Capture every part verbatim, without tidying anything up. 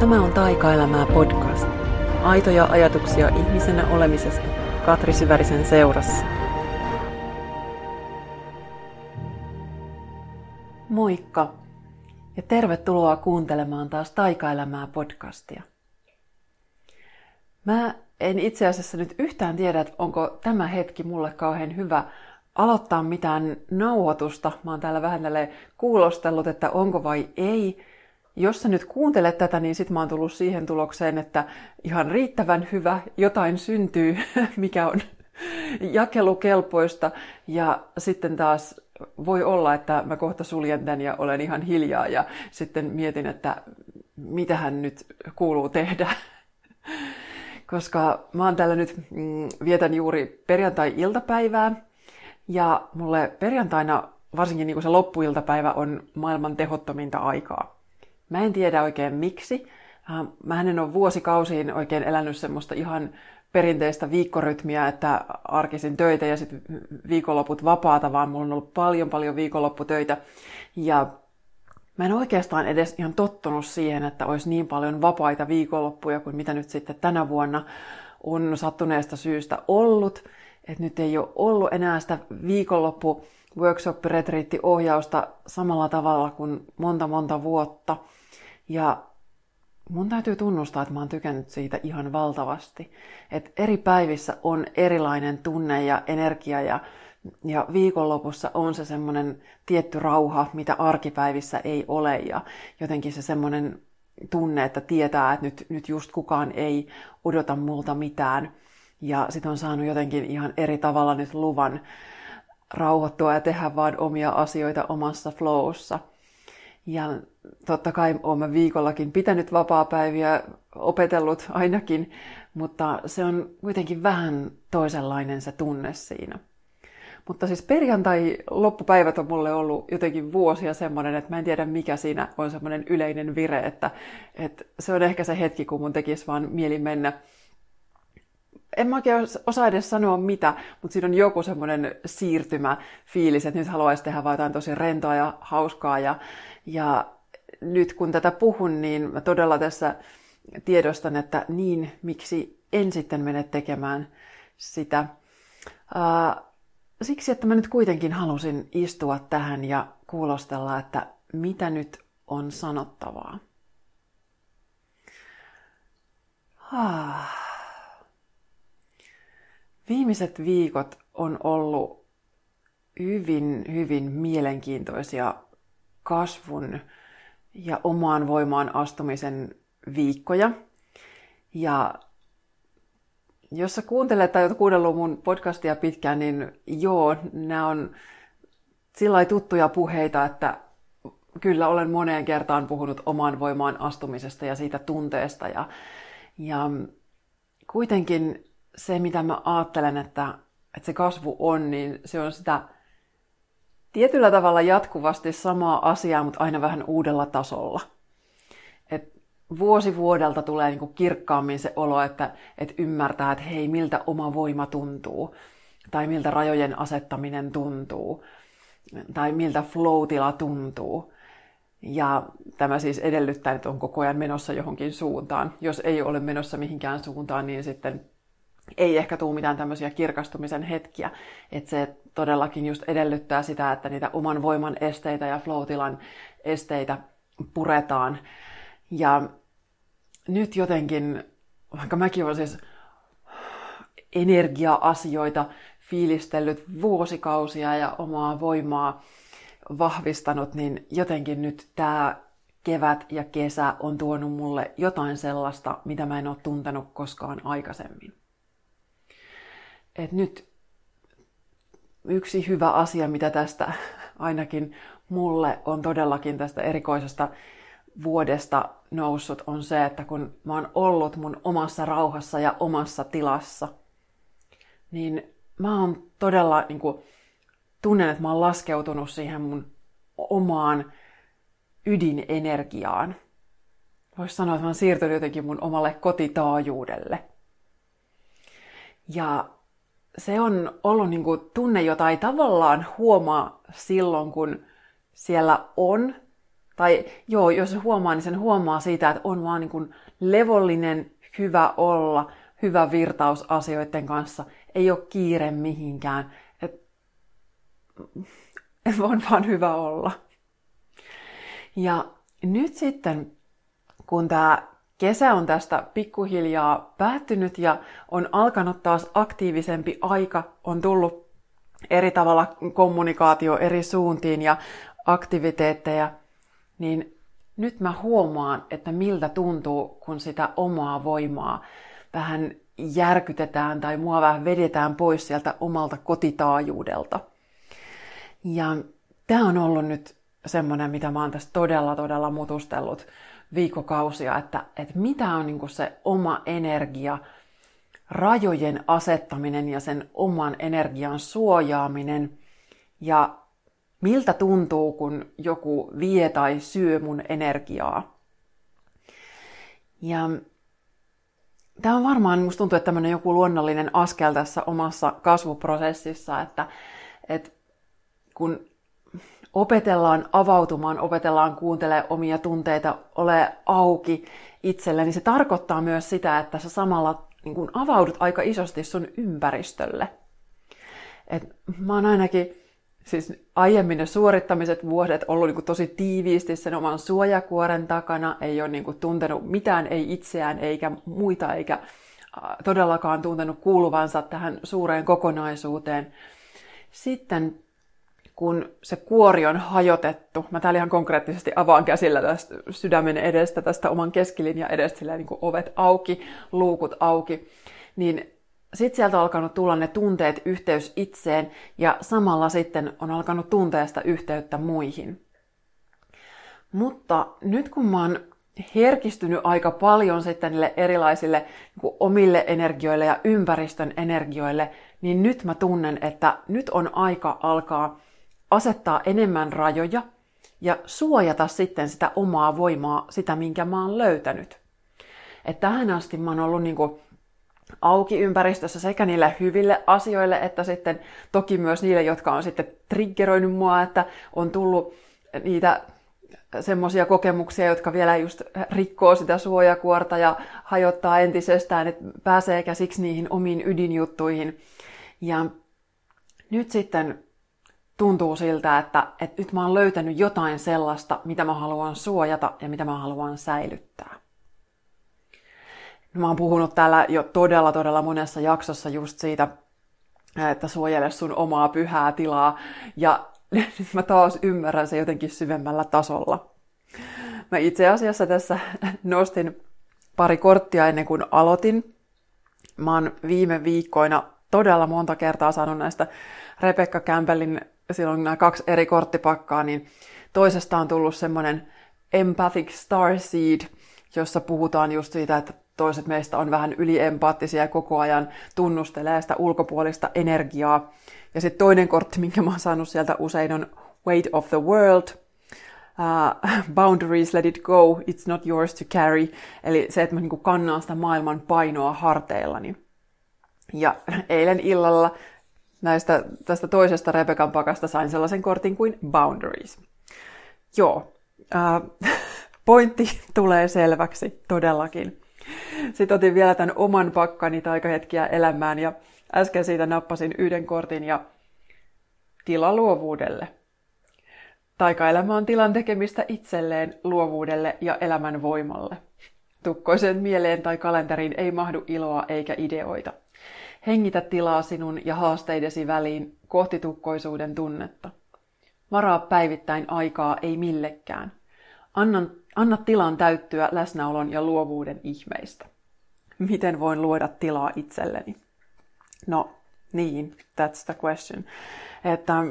Tämä on Taika-elämää podcast. Aitoja ajatuksia ihmisenä olemisesta Katri Syvärisen seurassa. Moikka ja tervetuloa kuuntelemaan taas Taika-elämää podcastia. Mä en itse asiassa nyt yhtään tiedä, että onko tämä hetki mulle kauhean hyvä aloittaa mitään nauhoitusta. Mä oon täällä vähän tälleen kuulostellut, että onko vai ei. Jos sä nyt kuuntelet tätä, niin sit mä oon tullut siihen tulokseen, että ihan riittävän hyvä, jotain syntyy, mikä on jakelukelpoista. Ja sitten taas voi olla, että mä kohta suljen tän ja olen ihan hiljaa ja sitten mietin, että mitähän nyt kuuluu tehdä. Koska mä oon täällä nyt, mm, vietän juuri perjantai-iltapäivää ja mulle perjantaina, varsinkin niin kun se loppuiltapäivä, on maailman tehottominta aikaa. Mä en tiedä oikein miksi. Mähän en ole vuosikausiin oikein elänyt semmoista ihan perinteistä viikkorytmiä, että arkisin töitä ja sitten viikonloput vapaata, vaan mulla on ollut paljon paljon viikonlopputöitä. Ja mä en oikeastaan edes ihan tottunut siihen, että olisi niin paljon vapaita viikonloppuja kuin mitä nyt sitten tänä vuonna on sattuneesta syystä ollut. Että nyt ei ole ollut enää sitä viikonloppu-workshop-retriittiohjausta samalla tavalla kuin monta monta vuotta. Ja mun täytyy tunnustaa, että mä oon tykännyt siitä ihan valtavasti. Että eri päivissä on erilainen tunne ja energia ja, ja viikonlopussa on se semmoinen tietty rauha, mitä arkipäivissä ei ole. Ja jotenkin se semmoinen tunne, että tietää, että nyt, nyt just kukaan ei odota multa mitään. Ja sit on saanut jotenkin ihan eri tavalla nyt luvan rauhoittua ja tehdä vaan omia asioita omassa flowssa. Ja totta kai oon mä viikollakin pitänyt vapaapäiviä, opetellut ainakin, mutta se on kuitenkin vähän toisenlainen se tunne siinä. Mutta siis perjantai-loppupäivät on mulle ollut jotenkin vuosia semmoinen, että mä en tiedä mikä siinä on semmoinen yleinen vire, että, että se on ehkä se hetki, kun mun tekisi vaan mieli mennä. En mä oikein osaa edes sanoa mitä, mutta siinä on joku semmoinen siirtymäfiilis, että nyt haluaisi tehdä vaan jotain tosi rentoa ja hauskaa. Ja, ja nyt kun tätä puhun, niin mä todella tässä tiedostan, että niin, miksi en sitten mene tekemään sitä. Ää, siksi, että mä nyt kuitenkin halusin istua tähän ja kuulostella, että mitä nyt on sanottavaa. Haa. Viimeiset viikot on ollut hyvin, hyvin mielenkiintoisia kasvun ja omaan voimaan astumisen viikkoja. Ja jos sä kuuntelet tai oot kuunnellut mun podcastia pitkään, niin joo, nämä on sillai tuttuja puheita, että kyllä olen moneen kertaan puhunut omaan voimaan astumisesta ja siitä tunteesta. Ja, ja kuitenkin se, mitä mä ajattelen, että, että se kasvu on, niin se on sitä tietyllä tavalla jatkuvasti samaa asiaa, mutta aina vähän uudella tasolla. Et vuosi vuodelta tulee niinku kirkkaammin se olo, että et ymmärtää, että hei, miltä oma voima tuntuu, tai miltä rajojen asettaminen tuntuu, tai miltä flow-tila tuntuu. Ja tämä siis edellyttää, että on koko ajan menossa johonkin suuntaan. Jos ei ole menossa mihinkään suuntaan, niin sitten ei ehkä tule mitään tämmöisiä kirkastumisen hetkiä, että se todellakin just edellyttää sitä, että niitä oman voiman esteitä ja flow-tilan esteitä puretaan. Ja nyt jotenkin, vaikka mäkin olen siis energia-asioita fiilistellyt vuosikausia ja omaa voimaa vahvistanut, niin jotenkin nyt tämä kevät ja kesä on tuonut mulle jotain sellaista, mitä mä en ole tuntenut koskaan aikaisemmin. Et nyt yksi hyvä asia, mitä tästä ainakin mulle on todellakin tästä erikoisesta vuodesta noussut, on se, että kun mä oon ollut mun omassa rauhassa ja omassa tilassa, niin mä oon todella niin kuin, tunnen, että mä oon laskeutunut siihen mun omaan ydinenergiaan. Voisi sanoa, että mä oon siirtynyt jotenkin mun omalle kotitaajuudelle. Ja se on ollut niin kuin tunne, jota ei tavallaan huomaa silloin, kun siellä on Tai joo, jos se huomaa, niin sen huomaa siitä, että on vaan niin kuin levollinen, hyvä olla, hyvä virtaus asioiden kanssa. Ei ole kiire mihinkään. Et, on vaan hyvä olla. Ja nyt sitten, kun tämä kesä on tästä pikkuhiljaa päättynyt ja on alkanut taas aktiivisempi aika, on tullut eri tavalla kommunikaatio eri suuntiin ja aktiviteetteja, niin nyt mä huomaan, että miltä tuntuu, kun sitä omaa voimaa vähän järkytetään tai mua vähän vedetään pois sieltä omalta kotitaajuudelta. Ja tää on ollut nyt semmoinen, mitä mä oon tässä todella todella mutustellut viikokausia, että, että mitä on niin kuin se oma energia, rajojen asettaminen ja sen oman energian suojaaminen ja miltä tuntuu, kun joku vie tai syö mun energiaa. Ja tämä on varmaan, musta tuntuu, että tämmöinen joku luonnollinen askel tässä omassa kasvuprosessissa, että, että kun opetellaan avautumaan, opetellaan kuuntelemaan omia tunteita, ole auki itselle, niin se tarkoittaa myös sitä, että sä samalla niin kun avaudut aika isosti sun ympäristölle. Et mä oon ainakin siis aiemmin ne suorittamiset vuodet ollut niin kun tosi tiiviisti sen oman suojakuoren takana, ei ole niin kun tuntenut mitään, ei itseään eikä muita, eikä todellakaan tuntenut kuuluvansa tähän suureen kokonaisuuteen. Sitten kun se kuori on hajotettu, mä täällä ihan konkreettisesti avaan käsillä tästä sydämen edestä, tästä oman keskilinjan edestä, sillä niin kuin ovet auki, luukut auki, niin sit sieltä on alkanut tulla ne tunteet, yhteys itseen, ja samalla sitten on alkanut tuntea sitä yhteyttä muihin. Mutta nyt kun mä oon herkistynyt aika paljon sitten niille erilaisille niin kuin omille energioille ja ympäristön energioille, niin nyt mä tunnen, että nyt on aika alkaa asettaa enemmän rajoja ja suojata sitten sitä omaa voimaa, sitä minkä mä oon löytänyt. Et tähän asti mä oon ollut niinku auki ympäristössä sekä niille hyville asioille, että sitten toki myös niille, jotka on sitten triggeroinut mua, että on tullut niitä semmoisia kokemuksia, jotka vielä just rikkoo sitä suojakuorta ja hajottaa entisestään, että pääsee käsiksi niihin omiin ydinjuttuihin. Ja nyt sitten tuntuu siltä, että, että nyt mä oon löytänyt jotain sellaista, mitä mä haluan suojata ja mitä mä haluan säilyttää. Mä oon puhunut täällä jo todella, todella monessa jaksossa just siitä, että suojele sun omaa pyhää tilaa. Ja nyt mä taas ymmärrän se jotenkin syvemmällä tasolla. Mä itse asiassa tässä nostin pari korttia ennen kuin aloitin. Mä oon viime viikkoina todella monta kertaa saanut näistä Rebecca Campbellin, silloin nämä kaksi eri korttipakkaa, niin toisesta on tullut semmoinen Empathic Starseed, jossa puhutaan just siitä, että toiset meistä on vähän yliempaattisia ja koko ajan tunnustelee sitä ulkopuolista energiaa. Ja sitten toinen kortti, minkä mä oon saanut sieltä usein, on Weight of the World. Uh, boundaries, let it go, it's not yours to carry. Eli se, että mä niinku kannan sitä maailman painoa harteillani. Ja eilen illalla näistä, tästä toisesta Rebekan pakasta sain sellaisen kortin kuin Boundaries. Joo, äh, pointti tulee selväksi todellakin. Sitten otin vielä tämän oman pakkani taikahetkiä elämään ja äsken siitä nappasin yhden kortin ja tila luovuudelle. Taikaelämä on tilan tekemistä itselleen, luovuudelle ja elämän voimalle. Tukkoisen mieleen tai kalenteriin ei mahdu iloa eikä ideoita. Hengitä tilaa sinun ja haasteidesi väliin kohti tukkoisuuden tunnetta. Varaa päivittäin aikaa ei millekään. Anna, anna tilan täyttyä läsnäolon ja luovuuden ihmeistä. Miten voin luoda tilaa itselleni? No niin, that's the question. Että,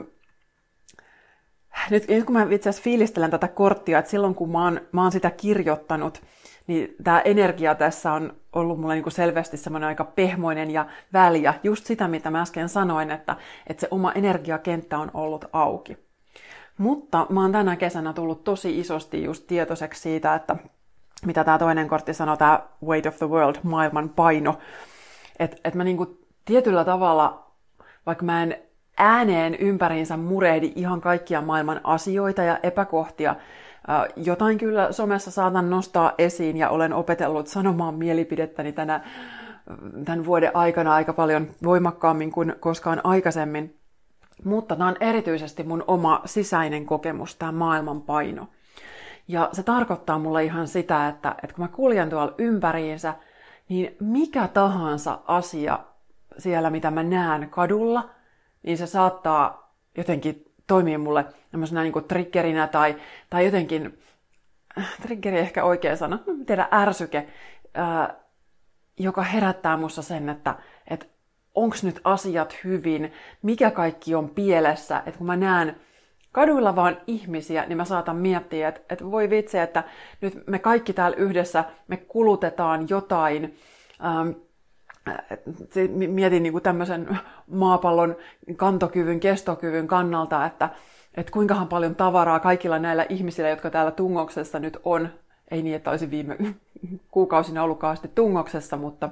nyt kun mä itse asiassa fiilistelen tätä korttia, että silloin kun mä oon, mä oon sitä kirjoittanut, niin tämä energia tässä on ollut mulle niinku selvästi semmoinen aika pehmoinen ja väljä. Just sitä, mitä mä äsken sanoin, että, että se oma energiakenttä on ollut auki. Mutta mä oon tänä kesänä tullut tosi isosti just tietoiseksi siitä, että mitä tämä toinen kortti sanoo, tämä Weight of the World, maailman paino. Että et mä niinku tietyllä tavalla, vaikka mä en ääneen ympäriinsä murehdi ihan kaikkia maailman asioita ja epäkohtia, Jotain kyllä somessa saatan nostaa esiin ja olen opetellut sanomaan mielipidettäni tänä, tämän vuoden aikana aika paljon voimakkaammin kuin koskaan aikaisemmin. Mutta tämä on erityisesti mun oma sisäinen kokemus, tämä maailman paino. Ja se tarkoittaa mulle ihan sitä, että, että kun mä kuljen tuolla ympäriinsä, niin mikä tahansa asia siellä, mitä mä näen kadulla, niin se saattaa jotenkin toimia mulle tämmöisenä niin kuin triggerinä tai, tai jotenkin, triggeri ehkä oikea sana, en tiedä, ärsyke, ää, joka herättää musta sen, että et, onks nyt asiat hyvin, mikä kaikki on pielessä, että kun mä näen kaduilla vaan ihmisiä, niin mä saatan miettiä, että, että voi vitsi, että nyt me kaikki täällä yhdessä, me kulutetaan jotain. Ähm, mietin niin kuin tämmöisen maapallon kantokyvyn, kestokyvyn kannalta, että, että kuinkahan paljon tavaraa kaikilla näillä ihmisillä, jotka täällä tungoksessa nyt on. Ei niin, että olisi viime kuukausina ollut kauheasti tungoksessa, mutta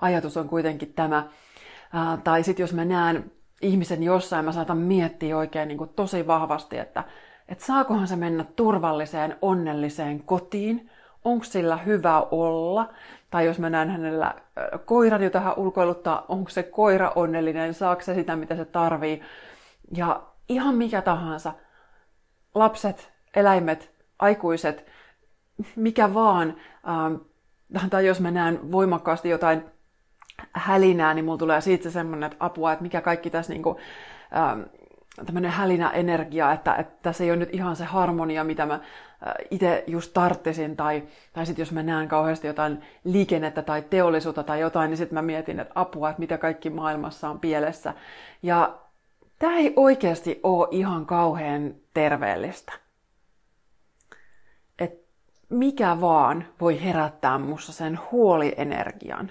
ajatus on kuitenkin tämä. Äh, tai sitten jos mä näen ihmisen jossain, mä saatan miettiä oikein niin kuin tosi vahvasti, että, että saakohan se mennä turvalliseen, onnelliseen kotiin, onko sillä hyvä olla, tai jos mä näen hänellä koiran, jota hän ulkoiluttaa, onko se koira onnellinen, saako se sitä, mitä se tarvii, ja ihan mikä tahansa, lapset, eläimet, aikuiset, mikä vaan, ähm, tai jos mä näen voimakkaasti jotain hälinää, niin mulla tulee siitä semmoinen että apua, että mikä kaikki tässä niinku, ähm, tämmöinen hälinäenergia, että, että tässä ei ole nyt ihan se harmonia, mitä mä äh, itse just tarttisin, tai, tai sitten jos mä näen kauheasti jotain liikennettä tai teollisuutta tai jotain, niin sitten mä mietin, että apua, että mitä kaikki maailmassa on pielessä. Ja tämä ei oikeasti ole ihan kauhean terveellistä. Et mikä vaan voi herättää musta sen huolienergian.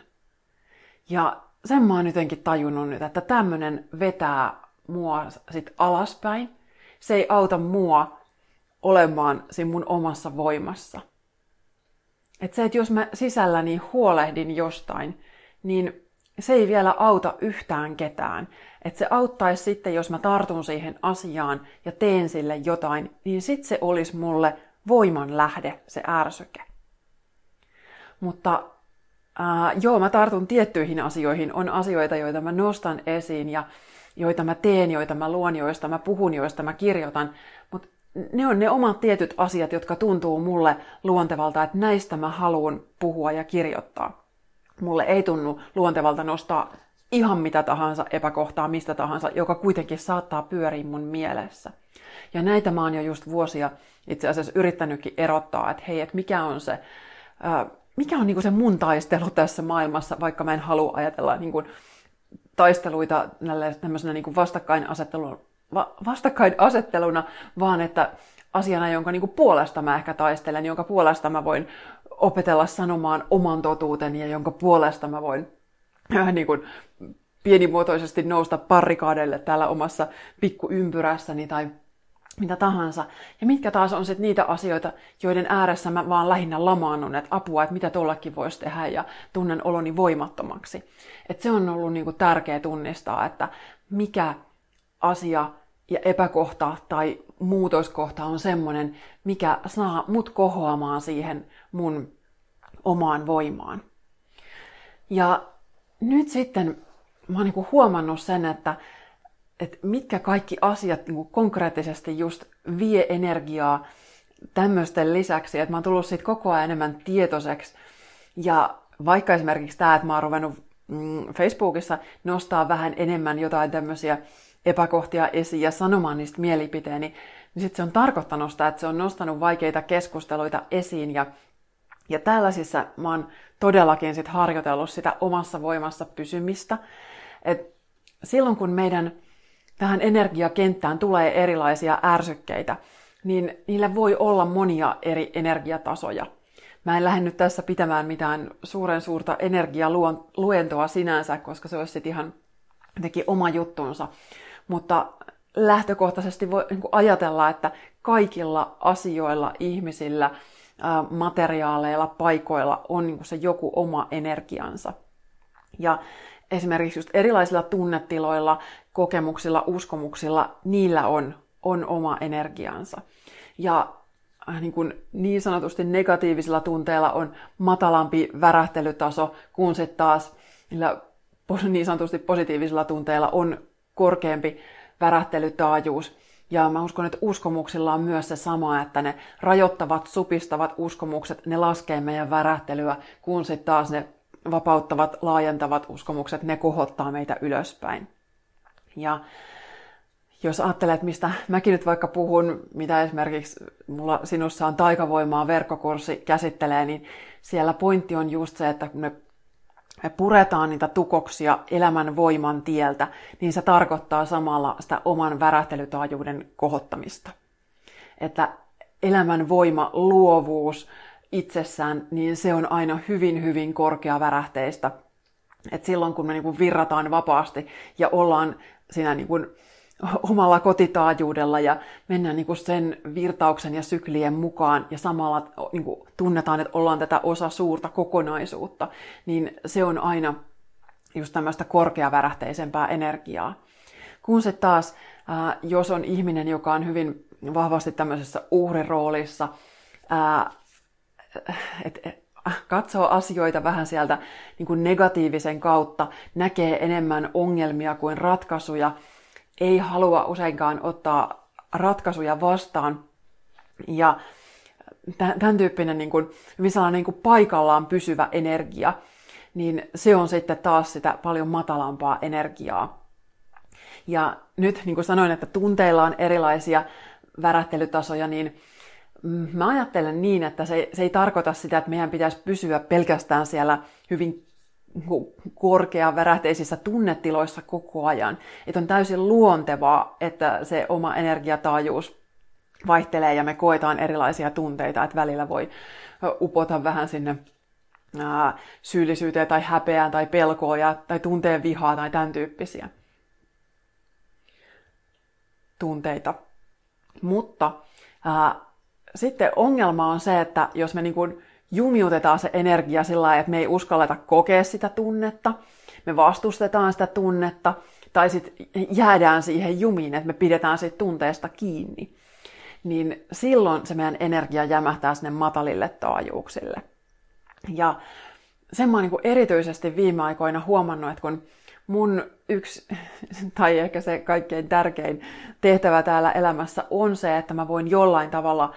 Ja sen mä oon jotenkin tajunnut nyt, että tämmönen vetää mua sit alaspäin. Se ei auta mua olemaan siinä mun omassa voimassa. Et se, että jos mä sisälläni huolehdin jostain, niin se ei vielä auta yhtään ketään. Et se auttaisi sitten, jos mä tartun siihen asiaan ja teen sille jotain, niin sit se olisi mulle voiman lähde, se ärsyke. Mutta Uh, joo, mä tartun tiettyihin asioihin. On asioita, joita mä nostan esiin ja joita mä teen, joita mä luon, joista mä puhun, joista mä kirjoitan. Mutta ne on ne omat tietyt asiat, jotka tuntuu mulle luontevalta, että näistä mä haluan puhua ja kirjoittaa. Mulle ei tunnu luontevalta nostaa ihan mitä tahansa epäkohtaa, mistä tahansa, joka kuitenkin saattaa pyöriä mun mielessä. Ja näitä mä oon jo just vuosia itse asiassa yrittänytkin erottaa, että hei, että mikä on se... Uh, Mikä on niinku se mun taistelu tässä maailmassa, vaikka mä en halua ajatella niinku taisteluita tämmöisenä niinku vastakkainasetteluna, va, vastakkainasetteluna, vaan että asiana, jonka niinku puolesta mä ehkä taistelen, jonka puolesta mä voin opetella sanomaan oman totuuteni ja jonka puolesta mä voin äh, niinku pienimuotoisesti nousta barrikadeille täällä omassa pikkuympyrässäni tai mitä tahansa. Ja mitkä taas on sitten niitä asioita, joiden ääressä mä vaan lähinnä lamaannun, että apua, että mitä tollakin voisi tehdä ja tunnen oloni voimattomaksi. Että se on ollut niinku tärkeä tunnistaa, että mikä asia ja epäkohta tai muutoskohta on semmoinen, mikä saa mut kohoamaan siihen mun omaan voimaan. Ja nyt sitten mä oon niinku huomannut sen, että että mitkä kaikki asiat niin konkreettisesti just vie energiaa tämmöisten lisäksi, että mä oon tullut siitä koko ajan enemmän tietoiseksi. Ja vaikka esimerkiksi tämä, että mä oon ruvennut Facebookissa nostaa vähän enemmän jotain tämmöisiä epäkohtia esiin ja sanomaan niistä mielipiteeni, niin sitten se on tarkoittanut sitä, että se on nostanut vaikeita keskusteluita esiin. Ja, ja tällaisissa mä oon todellakin sit harjoitellut sitä omassa voimassa pysymistä. Et silloin kun meidän tähän energiakenttään tulee erilaisia ärsykkeitä, niin niillä voi olla monia eri energiatasoja. Mä en lähde nyt tässä pitämään mitään suuren suurta energialuentoa sinänsä, koska se olisi sitten ihan jotenkin oma juttunsa. Mutta lähtökohtaisesti voi ajatella, että kaikilla asioilla, ihmisillä, materiaaleilla, paikoilla on se joku oma energiansa. Ja esimerkiksi just erilaisilla tunnetiloilla, kokemuksilla, uskomuksilla, niillä on, on oma energiansa. Ja niin kuin niin sanotusti negatiivisilla tunteilla on matalampi värähtelytaso, kun se taas niillä niin sanotusti positiivisilla tunteilla on korkeampi värähtelytaajuus. Ja mä uskon, että uskomuksilla on myös se sama, että ne rajoittavat, supistavat uskomukset, ne laskee meidän värähtelyä, kun sitten taas ne vapauttavat, laajentavat uskomukset, ne kohottaa meitä ylöspäin. Ja jos ajattelet, että mistä mäkin nyt vaikka puhun, mitä esimerkiksi mulla sinussa on taikavoimaa verkkokurssi käsittelee, niin siellä pointti on just se, että kun me me puretaan niitä tukoksia elämän voiman tieltä, niin se tarkoittaa samalla sitä oman värähtelytaajuuden kohottamista. Että elämän voima, luovuus itsessään, niin se on aina hyvin, hyvin korkea värähteistä. Et silloin, kun me niinku virrataan vapaasti ja ollaan siinä niinku omalla kotitaajuudella ja mennään niinku sen virtauksen ja syklien mukaan ja samalla niinku tunnetaan, että ollaan tätä osa suurta kokonaisuutta, niin se on aina just tämmöistä korkeavärähteisempää energiaa. Kun se taas, ää, jos on ihminen, joka on hyvin vahvasti tämmöisessä uhriroolissa, ää, et, et, katsoo asioita vähän sieltä niinku negatiivisen kautta, näkee enemmän ongelmia kuin ratkaisuja, ei halua useinkaan ottaa ratkaisuja vastaan. Ja tämän tyyppinen niin kuin, niin kuin paikallaan pysyvä energia, niin se on sitten taas sitä paljon matalampaa energiaa. Ja nyt, niin kuin sanoin, että tunteilla on erilaisia värähtelytasoja, niin mä ajattelen niin, että se, se ei tarkoita sitä, että meidän pitäisi pysyä pelkästään siellä hyvin korkea värähteisissä tunnetiloissa koko ajan. Että on täysin luontevaa, että se oma energiataajuus vaihtelee ja me koetaan erilaisia tunteita, että välillä voi upota vähän sinne ää, syyllisyyteen tai häpeään tai pelkoon ja, tai tunteen vihaa tai tämän tyyppisiä tunteita. Mutta ää, sitten ongelma on se, että jos me niin kuin jumiutetaan se energia sillä lailla, että me ei uskalleta kokea sitä tunnetta, me vastustetaan sitä tunnetta, tai sitten jäädään siihen jumiin, että me pidetään siitä tunteesta kiinni, niin silloin se meidän energia jämähtää sinne matalille taajuuksille. Ja sen mä oon niin erityisesti viime aikoina huomannut, että kun mun yksi, tai ehkä se kaikkein tärkein tehtävä täällä elämässä on se, että mä voin jollain tavalla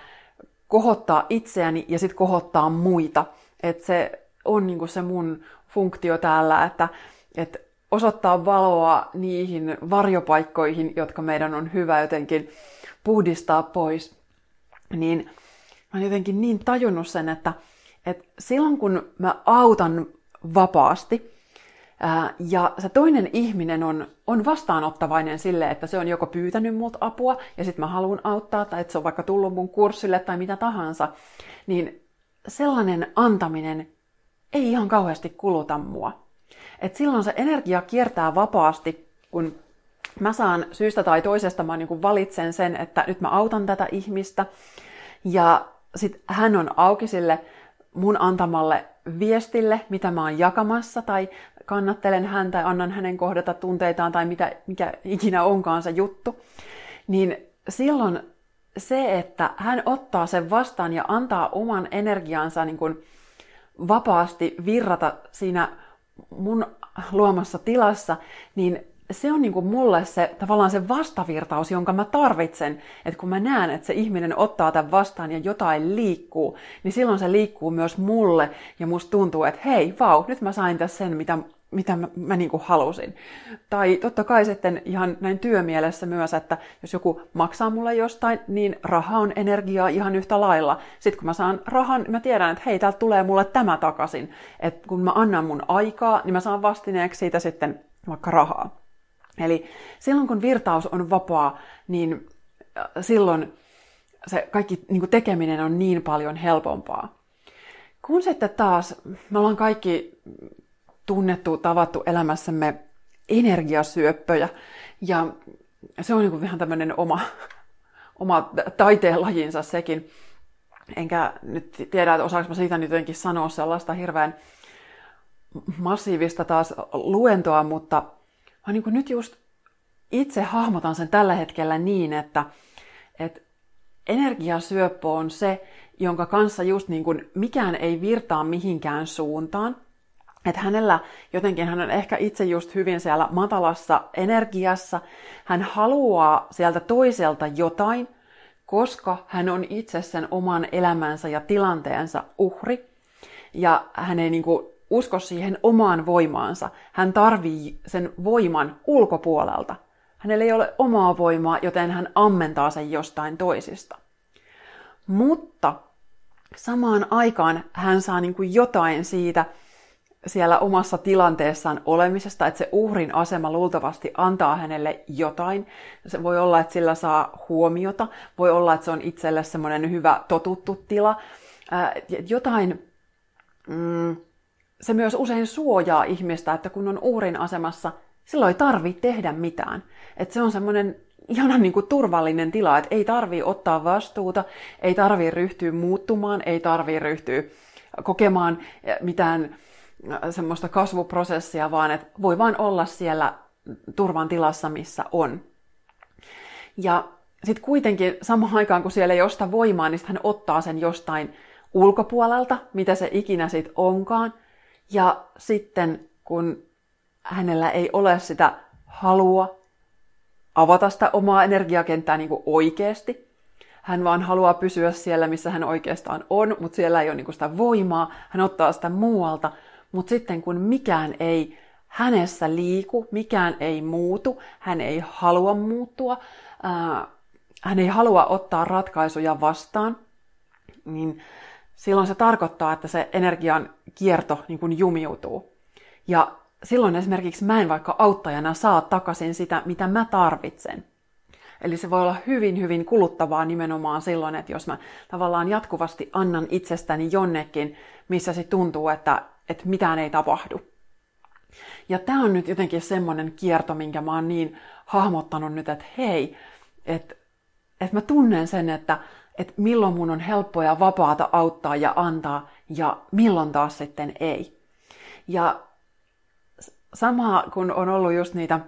kohottaa itseäni ja sitten kohottaa muita. Että se on niinku se mun funktio täällä, että et osoittaa valoa niihin varjopaikkoihin, jotka meidän on hyvä jotenkin puhdistaa pois. Niin mä oon jotenkin niin tajunnut sen, että et silloin kun mä autan vapaasti, ää, ja se toinen ihminen on, on vastaanottavainen sille, että se on joko pyytänyt multa apua ja sitten mä haluan auttaa, tai että se on vaikka tullut mun kurssille tai mitä tahansa, niin sellainen antaminen ei ihan kauheasti kuluta mua. Et silloin se energia kiertää vapaasti, kun mä saan syystä tai toisesta, mä niinku valitsen sen, että nyt mä autan tätä ihmistä, ja sitten hän on auki sille mun antamalle viestille, mitä mä oon jakamassa, tai kannattelen häntä ja annan hänen kohdata tunteitaan, tai mitä, mikä ikinä onkaan se juttu, niin silloin se, että hän ottaa sen vastaan ja antaa oman energiansa niin kuin vapaasti virrata siinä mun luomassa tilassa, niin se on niin kuin mulle se, tavallaan se vastavirtaus, jonka mä tarvitsen. Että kun mä näen, että se ihminen ottaa tämän vastaan ja jotain liikkuu, niin silloin se liikkuu myös mulle. Ja musta tuntuu, että hei, vau, nyt mä sain tässä sen, mitä, mitä mä, mä niin kuin halusin. Tai totta kai sitten ihan näin työmielessä myös, että jos joku maksaa mulle jostain, niin raha on energiaa ihan yhtä lailla. Sitten kun mä saan rahan, mä tiedän, että hei, täältä tulee mulle tämä takaisin. Että kun mä annan mun aikaa, niin mä saan vastineeksi siitä sitten vaikka rahaa. Eli silloin, kun virtaus on vapaa, niin silloin se kaikki niin kuin tekeminen on niin paljon helpompaa. Kun sitten taas me ollaan kaikki tunnettu, tavattu elämässämme energiasyöppöjä, ja se on niin kuin vähän tämmöinen oma, oma taiteenlajinsa sekin. Enkä nyt tiedä, että osaanko mä siitä nyt jotenkin sanoa sellaista hirveän massiivista taas luentoa, mutta mä niin kuin nyt just itse hahmotan sen tällä hetkellä niin, että, että energiasyöppö on se, jonka kanssa just niin kuin mikään ei virtaa mihinkään suuntaan. Että hänellä jotenkin, hän on ehkä itse just hyvin siellä matalassa energiassa. Hän haluaa sieltä toiselta jotain, koska hän on itse sen oman elämänsä ja tilanteensa uhri. Ja hän ei niin kuin usko siihen omaan voimaansa. Hän tarvii sen voiman ulkopuolelta. Hänellä ei ole omaa voimaa, joten hän ammentaa sen jostain toisista. Mutta samaan aikaan hän saa niin kuin jotain siitä siellä omassa tilanteessaan olemisesta, että se uhrin asema luultavasti antaa hänelle jotain. Se voi olla, että sillä saa huomiota, voi olla, että se on itselle semmoinen hyvä totuttu tila. Ää, jotain, mm, se myös usein suojaa ihmistä, että kun on uhrin asemassa, silloin ei tarvitse tehdä mitään. Että se on semmoinen ihan niin kuin turvallinen tila, että ei tarvitse ottaa vastuuta, ei tarvitse ryhtyä muuttumaan, ei tarvitse ryhtyä kokemaan mitään semmoista kasvuprosessia, vaan että voi vaan olla siellä turvan tilassa, missä on. Ja sitten kuitenkin samaan aikaan, kun siellä ei osta voimaa, niin hän ottaa sen jostain ulkopuolelta, mitä se ikinä sitten onkaan. Ja sitten, kun hänellä ei ole sitä halua avata sitä omaa energiakenttää niin kuin oikeasti, hän vaan haluaa pysyä siellä, missä hän oikeastaan on, mutta siellä ei ole niin kuin sitä voimaa, hän ottaa sitä muualta. Mutta sitten kun mikään ei hänessä liiku, mikään ei muutu, hän ei halua muuttua, ää, hän ei halua ottaa ratkaisuja vastaan, niin silloin se tarkoittaa, että se energian kierto niin kuin jumiutuu. Ja silloin esimerkiksi mä en vaikka auttajana saa takaisin sitä, mitä mä tarvitsen. Eli se voi olla hyvin, hyvin kuluttavaa nimenomaan silloin, että jos mä tavallaan jatkuvasti annan itsestäni jonnekin, missä se tuntuu, että että mitään ei tapahdu. Ja tämä on nyt jotenkin semmoinen kierto, minkä mä oon niin hahmottanut nyt, että hei, että, että mä tunnen sen, että, että milloin mun on helppoa ja vapaata auttaa ja antaa, ja milloin taas sitten ei. Ja sama kun on ollut just niitä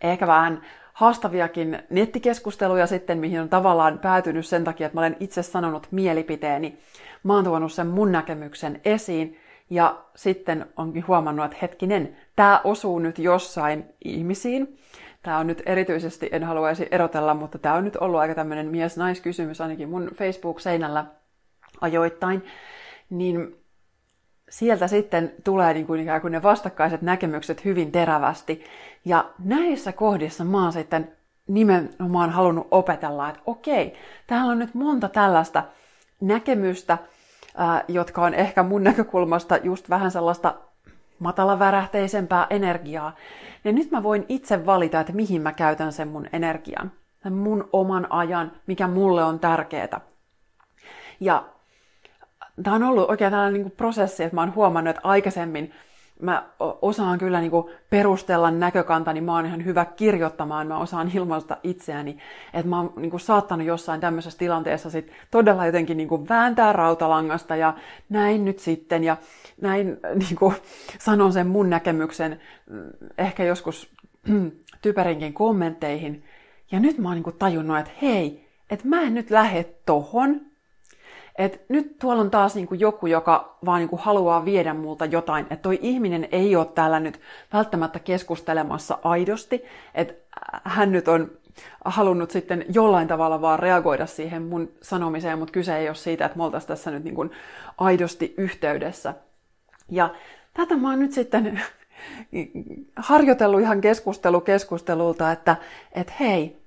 ehkä vähän haastaviakin nettikeskusteluja sitten, mihin on tavallaan päätynyt sen takia, että mä olen itse sanonut mielipiteeni, mä oon tuonut sen mun näkemyksen esiin, ja sitten onkin huomannut, että hetkinen, tämä osuu nyt jossain ihmisiin. Tämä on nyt erityisesti, en haluaisi erotella, mutta tämä on nyt ollut aika tämmöinen mies-naiskysymys ainakin mun Facebook-seinällä ajoittain. Niin sieltä sitten tulee niin kuin ikään kuin ne vastakkaiset näkemykset hyvin terävästi. Ja näissä kohdissa mä oon sitten nimenomaan halunnut opetella, että okei, täällä on nyt monta tällaista näkemystä, jotka on ehkä mun näkökulmasta just vähän sellaista matalavärähteisempää energiaa. Ja nyt mä voin itse valita, että mihin mä käytän sen mun energian, sen mun oman ajan, mikä mulle on tärkeetä. Ja tää on ollut oikein tällainen niinku prosessi, että mä oon huomannut, että aikaisemmin mä osaan kyllä niinku perustella näkökantani, mä oon ihan hyvä kirjoittamaan, mä osaan ilmaista itseäni. Että mä oon niinku saattanut jossain tämmöisessä tilanteessa sit todella jotenkin niinku vääntää rautalangasta ja näin nyt sitten. Ja näin niinku sanon sen mun näkemyksen ehkä joskus typerinkin kommentteihin. Ja nyt mä oon niinku tajunnut, että hei, että mä en nyt lähde tohon. Et nyt tuolla on taas niinku joku, joka vaan niinku haluaa viedä multa jotain. Että toi ihminen ei ole täällä nyt välttämättä keskustelemassa aidosti. Että hän nyt on halunnut sitten jollain tavalla vaan reagoida siihen mun sanomiseen, mutta kyse ei ole siitä, että me oltaisiin tässä nyt niinku aidosti yhteydessä. Ja tätä mä oon nyt sitten harjoitellut ihan keskustelu keskustelulta, että et hei,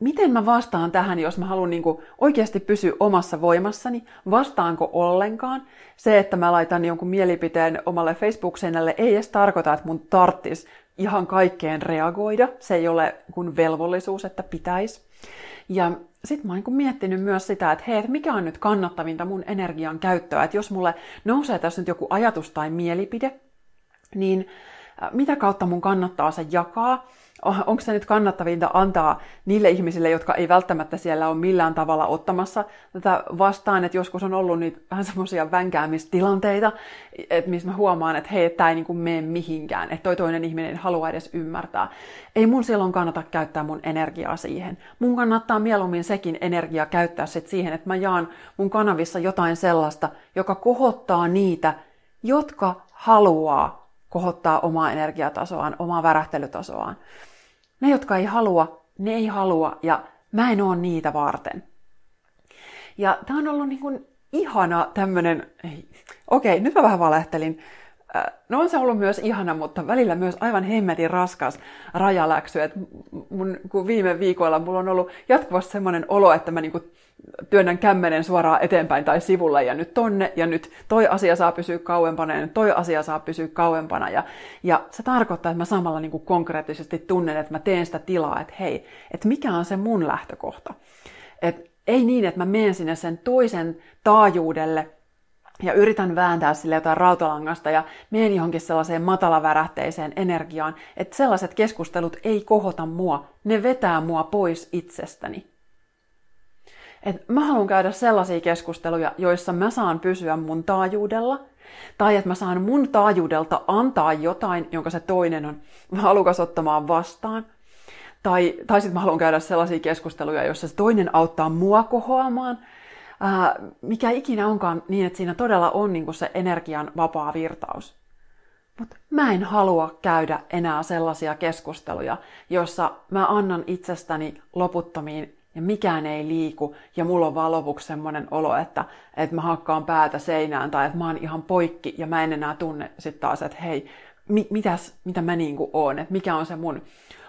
miten mä vastaan tähän, jos mä haluan niinku oikeasti pysyä omassa voimassani? Vastaanko ollenkaan? Se, että mä laitan jonkun mielipiteen omalle Facebook-seinälle, ei edes tarkoita, että mun tarttis ihan kaikkeen reagoida. Se ei ole kun velvollisuus, että pitäisi. Ja sit mä oon niinku miettinyt myös sitä, että hei, mikä on nyt kannattavinta mun energian käyttöä? Että jos mulle nousee tässä nyt joku ajatus tai mielipide, niin mitä kautta mun kannattaa se jakaa. Onko se nyt kannattavinta antaa niille ihmisille, jotka ei välttämättä siellä ole millään tavalla ottamassa tätä vastaan, että joskus on ollut niitä vähän semmoisia vänkäämistilanteita, että missä mä huomaan, että hei, tämä ei niin kuin mene mihinkään, että toi toinen ihminen ei halua edes ymmärtää. Ei mun silloin kannata käyttää mun energiaa siihen. Mun kannattaa mieluummin sekin energia käyttää sit siihen, että mä jaan mun kanavissa jotain sellaista, joka kohottaa niitä, jotka haluaa kohottaa omaa energiatasoaan, omaa värähtelytasoaan. Ne, jotka ei halua, ne ei halua, ja mä en oo niitä varten. Ja tää on ollut niin kuin ihana tämmönen, okei, nyt mä vähän valehtelin, no on se ollut myös ihana, mutta välillä myös aivan hemmetin raskas rajaläksy. Et mun, kun viime viikolla mulla on ollut jatkuvasti semmoinen olo, että mä niinku työnnän kämmenen suoraan eteenpäin tai sivulle ja nyt tonne ja nyt toi asia saa pysyä kauempana ja nyt toi asia saa pysyä kauempana. Ja, ja se tarkoittaa, että mä samalla niinku konkreettisesti tunnen, että mä teen sitä tilaa, että hei, että mikä on se mun lähtökohta. Et ei niin, että mä menen sinne sen toisen taajuudelle ja yritän vääntää sille jotain rautalangasta ja menen johonkin sellaiseen matalavärähteiseen energiaan, että sellaiset keskustelut ei kohota mua, ne vetää mua pois itsestäni. Et mä haluan käydä sellaisia keskusteluja, joissa mä saan pysyä mun taajuudella, tai että mä saan mun taajuudelta antaa jotain, jonka se toinen on halukas ottamaan vastaan. Tai, tai sitten mä haluan käydä sellaisia keskusteluja, joissa se toinen auttaa mua kohoamaan, mikä ikinä onkaan niin, että siinä todella on niin kuin se energian vapaa virtaus. Mutta mä en halua käydä enää sellaisia keskusteluja, joissa mä annan itsestäni loputtomiin ja mikään ei liiku ja mulla on vaan lopuksi semmoinen olo, että, että mä hakkaan päätä seinään tai että mä oon ihan poikki ja mä en enää tunne sit taas, että hei, mi- mitäs, mitä mä niin kuin oon, että mikä on se mun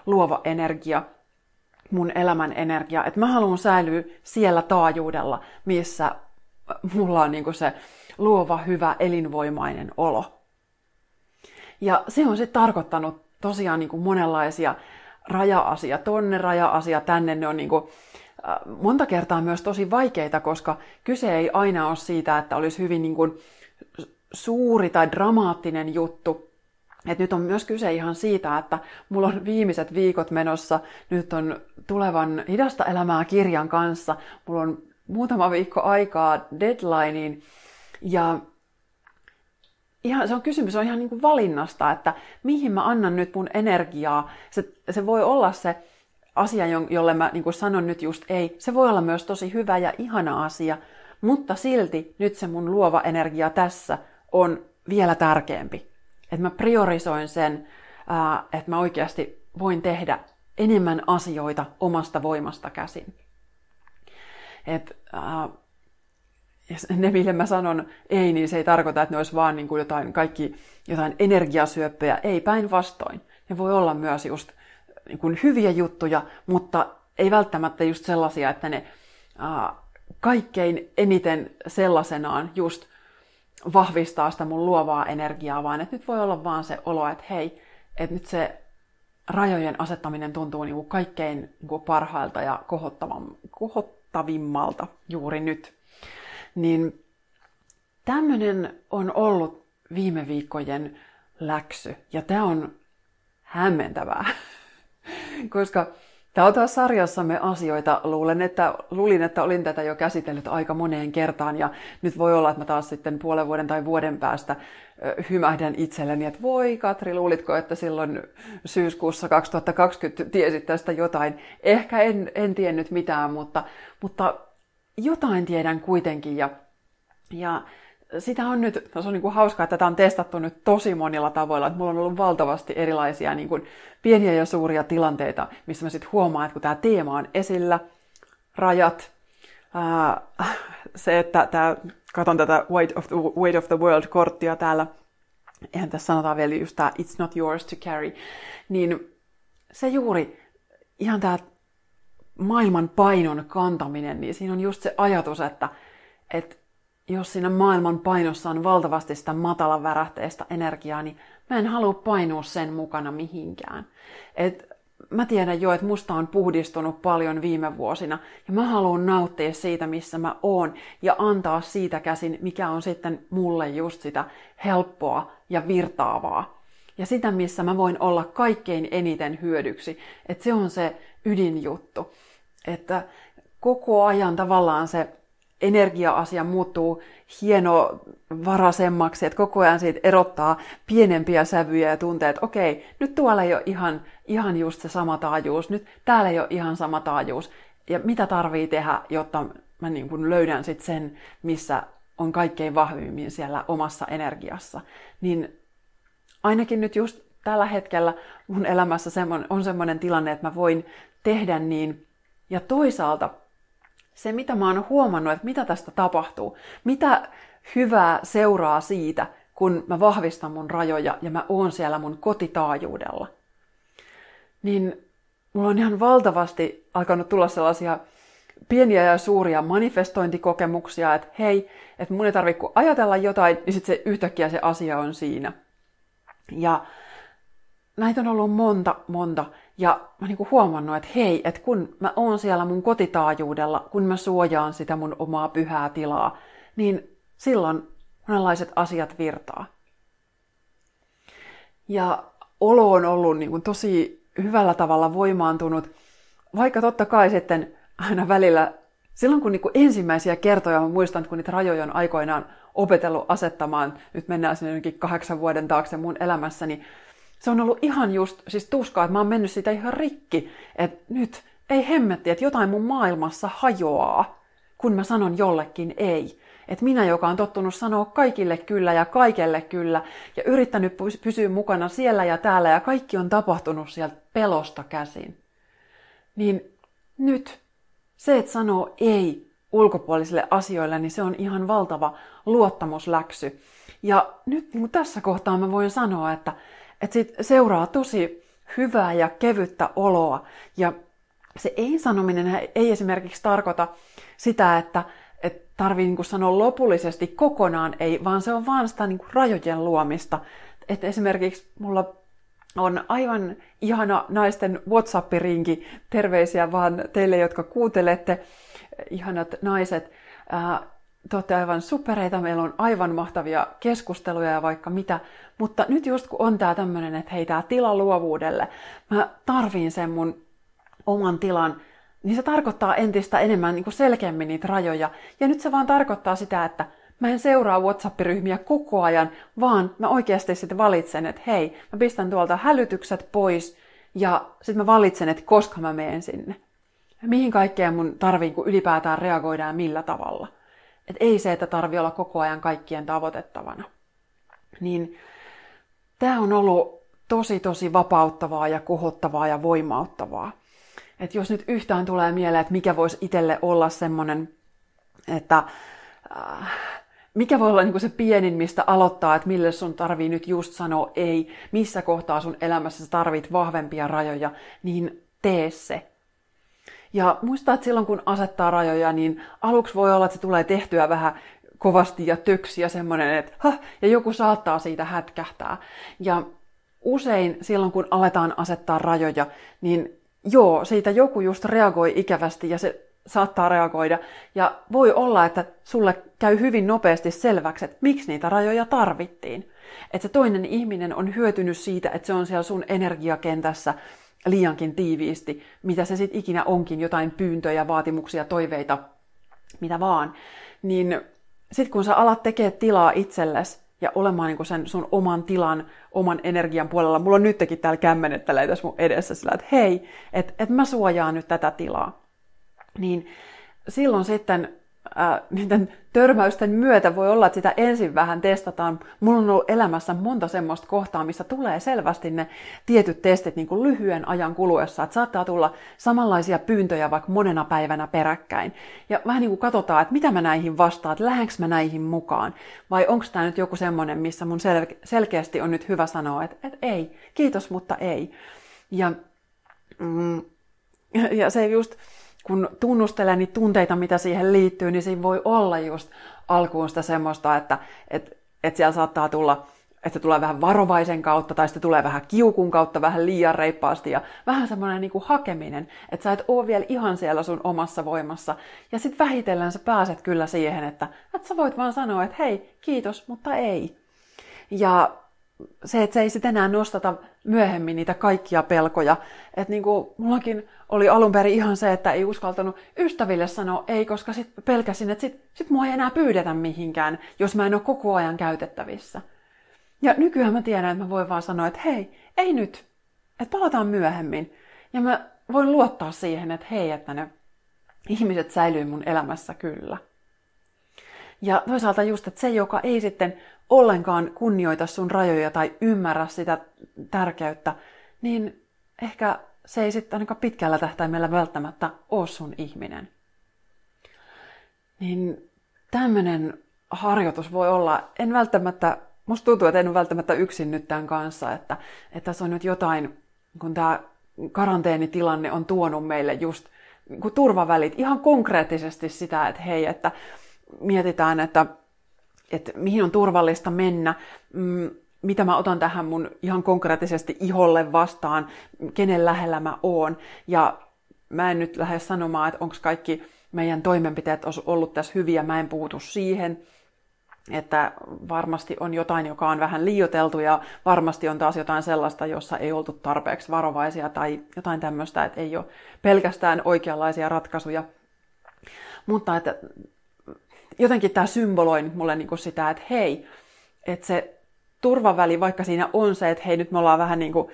luova energia, mun elämän energia, että mä haluan säilyä siellä taajuudella, missä mulla on niinku se luova, hyvä, elinvoimainen olo. Ja se on sitten tarkoittanut tosiaan niinku monenlaisia raja-asia tonne, raja-asia tänne. Ne on niinku monta kertaa myös tosi vaikeita, koska kyse ei aina ole siitä, että olisi hyvin niinku suuri tai dramaattinen juttu. Et nyt on myös kyse ihan siitä, että mulla on viimeiset viikot menossa, nyt on tulevan Hidasta elämää kirjan kanssa, mulla on muutama viikko aikaa deadlineen, ja ihan, se on kysymys on ihan niin kuin valinnasta, että mihin mä annan nyt mun energiaa. Se, se voi olla se asia, jolle mä niin kuin sanon nyt just ei, se voi olla myös tosi hyvä ja ihana asia, mutta silti nyt se mun luova energia tässä on vielä tärkeämpi. Että mä priorisoin sen, että mä oikeasti voin tehdä enemmän asioita omasta voimasta käsin. Et, ne, mille mä sanon ei, niin se ei tarkoita, että ne olisi vaan niin kuin jotain, kaikki, jotain energiasyöppöjä. Ei, päinvastoin. Ne voi olla myös just niin kuin hyviä juttuja, mutta ei välttämättä just sellaisia, että ne kaikkein eniten sellaisenaan just vahvistaa sitä mun luovaa energiaa, vaan että nyt voi olla vaan se olo, että hei, että nyt se rajojen asettaminen tuntuu niinku kaikkein niinku parhailta ja kohottavimmalta juuri nyt. Niin tämmönen on ollut viime viikkojen läksy, ja tää on hämmentävää, koska tää on taas sarjassamme asioita. Luulen, että, luulin, että olin tätä jo käsitellyt aika moneen kertaan, ja nyt voi olla, että mä taas sitten puolen vuoden tai vuoden päästä hymähdän itselleni, että voi Katri, luulitko, että silloin syyskuussa kaksituhattakaksikymmentä tiesit tästä jotain? Ehkä en, en tiennyt mitään, mutta, mutta jotain tiedän kuitenkin, ja, ja sitä on nyt, se on niin kuin hauskaa, että tätä on testattu nyt tosi monilla tavoilla, että mulla on ollut valtavasti erilaisia niin kuin pieniä ja suuria tilanteita, missä mä sitten huomaan, että kun tämä teema on esillä, rajat, ää, se, että tää, katon tätä Weight of the World-korttia täällä, eihän tässä sanotaan vielä just tämä It's not yours to carry, niin se juuri, ihan tämä maailman painon kantaminen, niin siinä on just se ajatus, että, että jos siinä maailman painossa on valtavasti sitä matalan värähteistä energiaa, niin mä en halua painua sen mukana mihinkään. Et mä tiedän jo, että musta on puhdistunut paljon viime vuosina, ja mä haluan nauttia siitä, missä mä oon, ja antaa siitä käsin, mikä on sitten mulle just sitä helppoa ja virtaavaa. ja sitä, missä mä voin olla kaikkein eniten hyödyksi. Että se on se ydinjuttu. Että koko ajan tavallaan se energia-asia muuttuu hienovarasemmaksi, että koko ajan siitä erottaa pienempiä sävyjä ja tuntee, että okei, nyt tuolla ei ole ihan, ihan just se sama taajuus, nyt täällä ei ole ihan sama taajuus. Ja mitä tarvii tehdä, jotta mä niin kuin löydän sit sen, missä on kaikkein vahvimmin siellä omassa energiassa. Niin ainakin nyt just tällä hetkellä mun elämässä on semmoinen tilanne, että mä voin tehdä niin. Ja toisaalta se, mitä mä oon huomannut, että mitä tästä tapahtuu, mitä hyvää seuraa siitä, kun mä vahvistan mun rajoja ja mä oon siellä mun kotitaajuudella. Niin mulla on ihan valtavasti alkanut tulla sellaisia pieniä ja suuria manifestointikokemuksia, että hei, että mun ei tarvitse kun ajatella jotain, niin sitten se yhtäkkiä se asia on siinä. Ja näitä on ollut monta, monta. Ja mä niinku huomannut, että hei, että kun mä oon siellä mun kotitaajuudella, kun mä suojaan sitä mun omaa pyhää tilaa, niin silloin monenlaiset asiat virtaa. Ja olo on ollut niinku tosi hyvällä tavalla voimaantunut, vaikka totta kai sitten aina välillä, silloin kun niinku ensimmäisiä kertoja, mä muistan, kun niitä rajoja on aikoinaan opetellut asettamaan, nyt mennään sinne jonkin kahdeksan vuoden taakse mun elämässäni, se on ollut ihan just siis tuskaa, että mä oon mennyt siitä ihan rikki, että nyt ei hemmetti, että jotain mun maailmassa hajoaa, kun mä sanon jollekin ei. Että minä, joka on tottunut sanoa kaikille kyllä ja kaikelle kyllä, ja yrittänyt pysyä mukana siellä ja täällä, ja kaikki on tapahtunut sieltä pelosta käsin. Niin nyt se, että sanoo ei ulkopuolisille asioille, niin se on ihan valtava luottamusläksy. Ja nyt niin tässä kohtaa mä voin sanoa, että Että sit seuraa tosi hyvää ja kevyttä oloa. Ja se ei-sanominen ei esimerkiksi tarkoita sitä, että et tarvii niinku sanoa lopullisesti kokonaan ei, vaan se on vaan sitä niinku rajojen luomista. Et esimerkiksi mulla on aivan ihana naisten WhatsApp-rinki. Terveisiä vaan teille, jotka kuuntelette, ihanat naiset. Ää, Te olette aivan supereita, meillä on aivan mahtavia keskusteluja ja vaikka mitä, mutta nyt just kun on tää tämmönen, että hei tää tila luovuudelle, mä tarviin sen mun oman tilan, niin se tarkoittaa entistä enemmän niin kuin selkeämmin niitä rajoja. Ja nyt se vaan tarkoittaa sitä, että mä en seuraa WhatsApp-ryhmiä koko ajan, vaan mä oikeasti sitten valitsen, että hei, mä pistän tuolta hälytykset pois ja sit mä valitsen, että koska mä menen sinne. Ja mihin kaikkeen mun tarvii, kun ylipäätään reagoidaan millä tavalla. Et ei se, että tarvii olla koko ajan kaikkien tavoitettavana. Niin tää on ollut tosi tosi vapauttavaa ja kohottavaa ja voimauttavaa. Et jos nyt yhtään tulee mieleen, että mikä voisi itselle olla semmonen, että äh, mikä voi olla niinku se pienin, mistä aloittaa, että mille sun tarvii nyt just sanoa ei, missä kohtaa sun elämässä sä tarvit vahvempia rajoja, niin tee se. Ja muista, että silloin kun asettaa rajoja, niin aluksi voi olla, että se tulee tehtyä vähän kovasti ja töksi ja semmoinen, että ha, ja joku saattaa siitä hätkähtää. Ja usein silloin kun aletaan asettaa rajoja, niin joo, siitä joku just reagoi ikävästi ja se saattaa reagoida. Ja voi olla, että sulle käy hyvin nopeasti selväksi, että miksi niitä rajoja tarvittiin. Että se toinen ihminen on hyötynyt siitä, että se on siellä sun energiakentässä liiankin tiiviisti, mitä se sitten ikinä onkin, jotain pyyntöjä, vaatimuksia, toiveita, mitä vaan, niin sitten kun sä alat tekee tilaa itsellesi ja olemaan niinku sen sun oman tilan, oman energian puolella, mulla on nytkin täällä kämmenet tällä tässä mun edessä sillä, että hei, että et mä suojaan nyt tätä tilaa, niin silloin sitten Äh, niiden törmäysten myötä voi olla, että sitä ensin vähän testataan. Mulla on ollut elämässä monta semmoista kohtaa, missä tulee selvästi ne tietyt testit niin kuin lyhyen ajan kuluessa. Että saattaa tulla samanlaisia pyyntöjä vaikka monena päivänä peräkkäin. Ja vähän niin kuin katsotaan, että mitä mä näihin vastaan, että lähdenkö mä näihin mukaan. Vai onko tämä nyt joku semmoinen, missä mun sel- selkeästi on nyt hyvä sanoa, että, että ei, kiitos, mutta ei. Ja, mm, ja se just, kun tunnustelee niitä tunteita, mitä siihen liittyy, niin siinä voi olla just alkuun sitä semmoista, että et, et siellä saattaa tulla, että se tulee vähän varovaisen kautta, tai sitten tulee vähän kiukun kautta, vähän liian reippaasti, ja vähän semmoinen niin kuin hakeminen, että sä et oo vielä ihan siellä sun omassa voimassa. Ja sit vähitellen sä pääset kyllä siihen, että, että sä voit vaan sanoa, että hei, kiitos, mutta ei. Ja se, että se ei sitten enää nostata myöhemmin niitä kaikkia pelkoja. Että niin kuin mullakin oli alun perin ihan se, että ei uskaltanut ystäville sanoa ei, koska sit pelkäsin, että sit, sit mua ei enää pyydetä mihinkään, jos mä en ole koko ajan käytettävissä. Ja nykyään mä tiedän, että mä voin vaan sanoa, että hei, ei nyt, että palataan myöhemmin. Ja mä voin luottaa siihen, että hei, että ne ihmiset säilyy mun elämässä kyllä. Ja toisaalta just, että se, joka ei sitten ollenkaan kunnioita sun rajoja tai ymmärrä sitä tärkeyttä, niin ehkä se ei sitten ainakaan pitkällä tähtäimellä välttämättä ole sun ihminen. Niin tämmöinen harjoitus voi olla, en välttämättä, musta tuntuu, että en ole välttämättä yksin nyt tämän kanssa, että, että tässä on nyt jotain, kun tämä karanteenitilanne on tuonut meille just kun turvavälit, ihan konkreettisesti sitä, että hei, että mietitään, että, että mihin on turvallista mennä, mitä mä otan tähän mun ihan konkreettisesti iholle vastaan, kenen lähellä mä oon. Ja mä en nyt lähde sanomaan, että onko kaikki meidän toimenpiteet ollut tässä hyviä, mä en puutu siihen. Että varmasti on jotain, joka on vähän liioiteltu ja varmasti on taas jotain sellaista, jossa ei oltu tarpeeksi varovaisia tai jotain tämmöistä, että ei ole pelkästään oikeanlaisia ratkaisuja. Mutta että jotenkin tämä symboloi nyt mulle niinku sitä, että hei, että se turvaväli, vaikka siinä on se, että hei, nyt me ollaan vähän niinku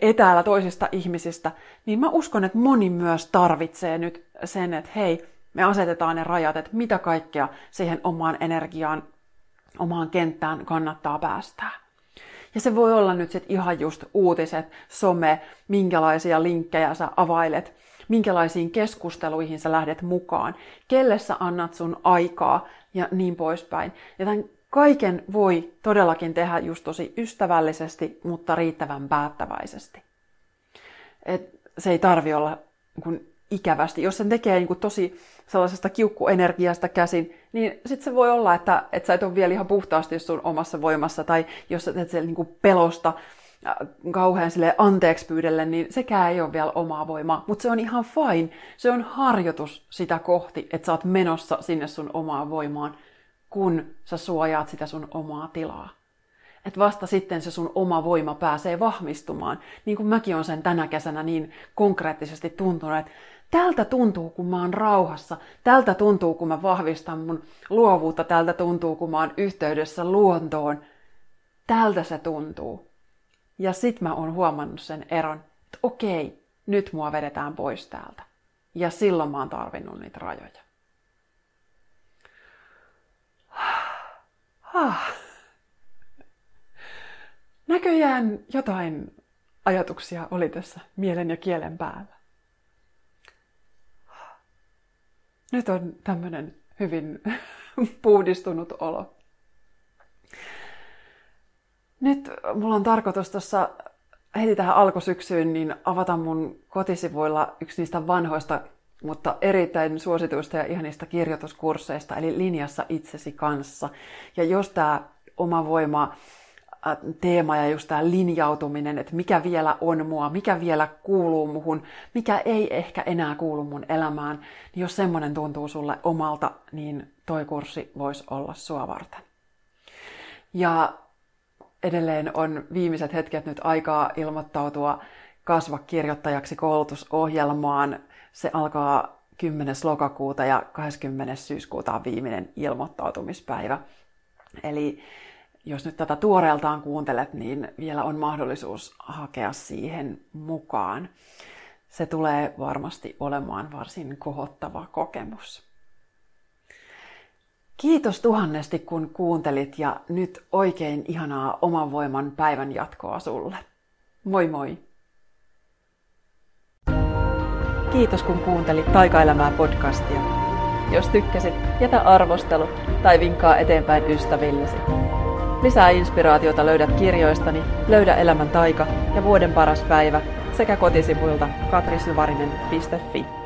etäällä toisista ihmisistä, niin mä uskon, että moni myös tarvitsee nyt sen, että hei, me asetetaan ne rajat, että mitä kaikkea siihen omaan energiaan, omaan kenttään kannattaa päästää. Ja se voi olla nyt sit ihan just uutiset, some, minkälaisia linkkejä sä availet, minkälaisiin keskusteluihin sä lähdet mukaan, kelle sä annat sun aikaa ja niin poispäin. Ja tämän kaiken voi todellakin tehdä just tosi ystävällisesti, mutta riittävän päättäväisesti. Et se ei tarvi olla kun ikävästi. Jos sen tekee niin kuin tosi sellaisesta kiukkuenergiasta käsin, niin sitten se voi olla, että, että sä et ole vielä ihan puhtaasti sun omassa voimassa, tai jos sä teet siellä niin kuin pelosta kauhean anteeksi pyydelle, niin sekään ei ole vielä omaa voimaa. Mutta se on ihan fine. Se on harjoitus sitä kohti, että sä oot menossa sinne sun omaan voimaan, kun sä suojaat sitä sun omaa tilaa. Että vasta sitten se sun oma voima pääsee vahvistumaan. Niin kuin mäkin olen sen tänä kesänä niin konkreettisesti tuntunut, että tältä tuntuu, kun mä oon rauhassa. Tältä tuntuu, kun mä vahvistan mun luovuutta. Tältä tuntuu, kun mä oon yhteydessä luontoon. Tältä se tuntuu. Ja sit mä oon huomannut sen eron, että okei, nyt mua vedetään pois täältä. Ja silloin mä oon tarvinnut niitä rajoja. Näköjään jotain ajatuksia oli tässä mielen ja kielen päällä. Nyt on tämmöinen hyvin puhdistunut olo. Nyt mulla on tarkoitus tuossa heti tähän alkusyksyyn niin avata mun kotisivuilla yksi niistä vanhoista, mutta erittäin suosituista ja ihanista kirjoituskursseista, eli Linjassa itsesi kanssa. Ja jos tämä oma voima teema ja just tämä linjautuminen, että mikä vielä on mua, mikä vielä kuuluu muhun, mikä ei ehkä enää kuulu mun elämään, niin jos semmoinen tuntuu sulle omalta, niin toi kurssi voisi olla sua varten. Ja edelleen on viimeiset hetket nyt aikaa ilmoittautua Kasva kirjoittajaksi -koulutusohjelmaan. Se alkaa kymmenes lokakuuta ja kahdeskymmenes syyskuuta on viimeinen ilmoittautumispäivä. Eli jos nyt tätä tuoreeltaan kuuntelet, niin vielä on mahdollisuus hakea siihen mukaan. Se tulee varmasti olemaan varsin kohottava kokemus. Kiitos tuhannesti, kun kuuntelit, ja nyt oikein ihanaa oman voiman päivän jatkoa sulle. Moi moi! Kiitos, kun kuuntelit Taikaelämää podcastia. Jos tykkäsit, jätä arvostelu tai vinkkaa eteenpäin ystävillesi. Lisää inspiraatiota löydät kirjoistani Löydä elämän taika ja Vuoden paras päivä sekä kotisivuilta katri syvärinen piste fi.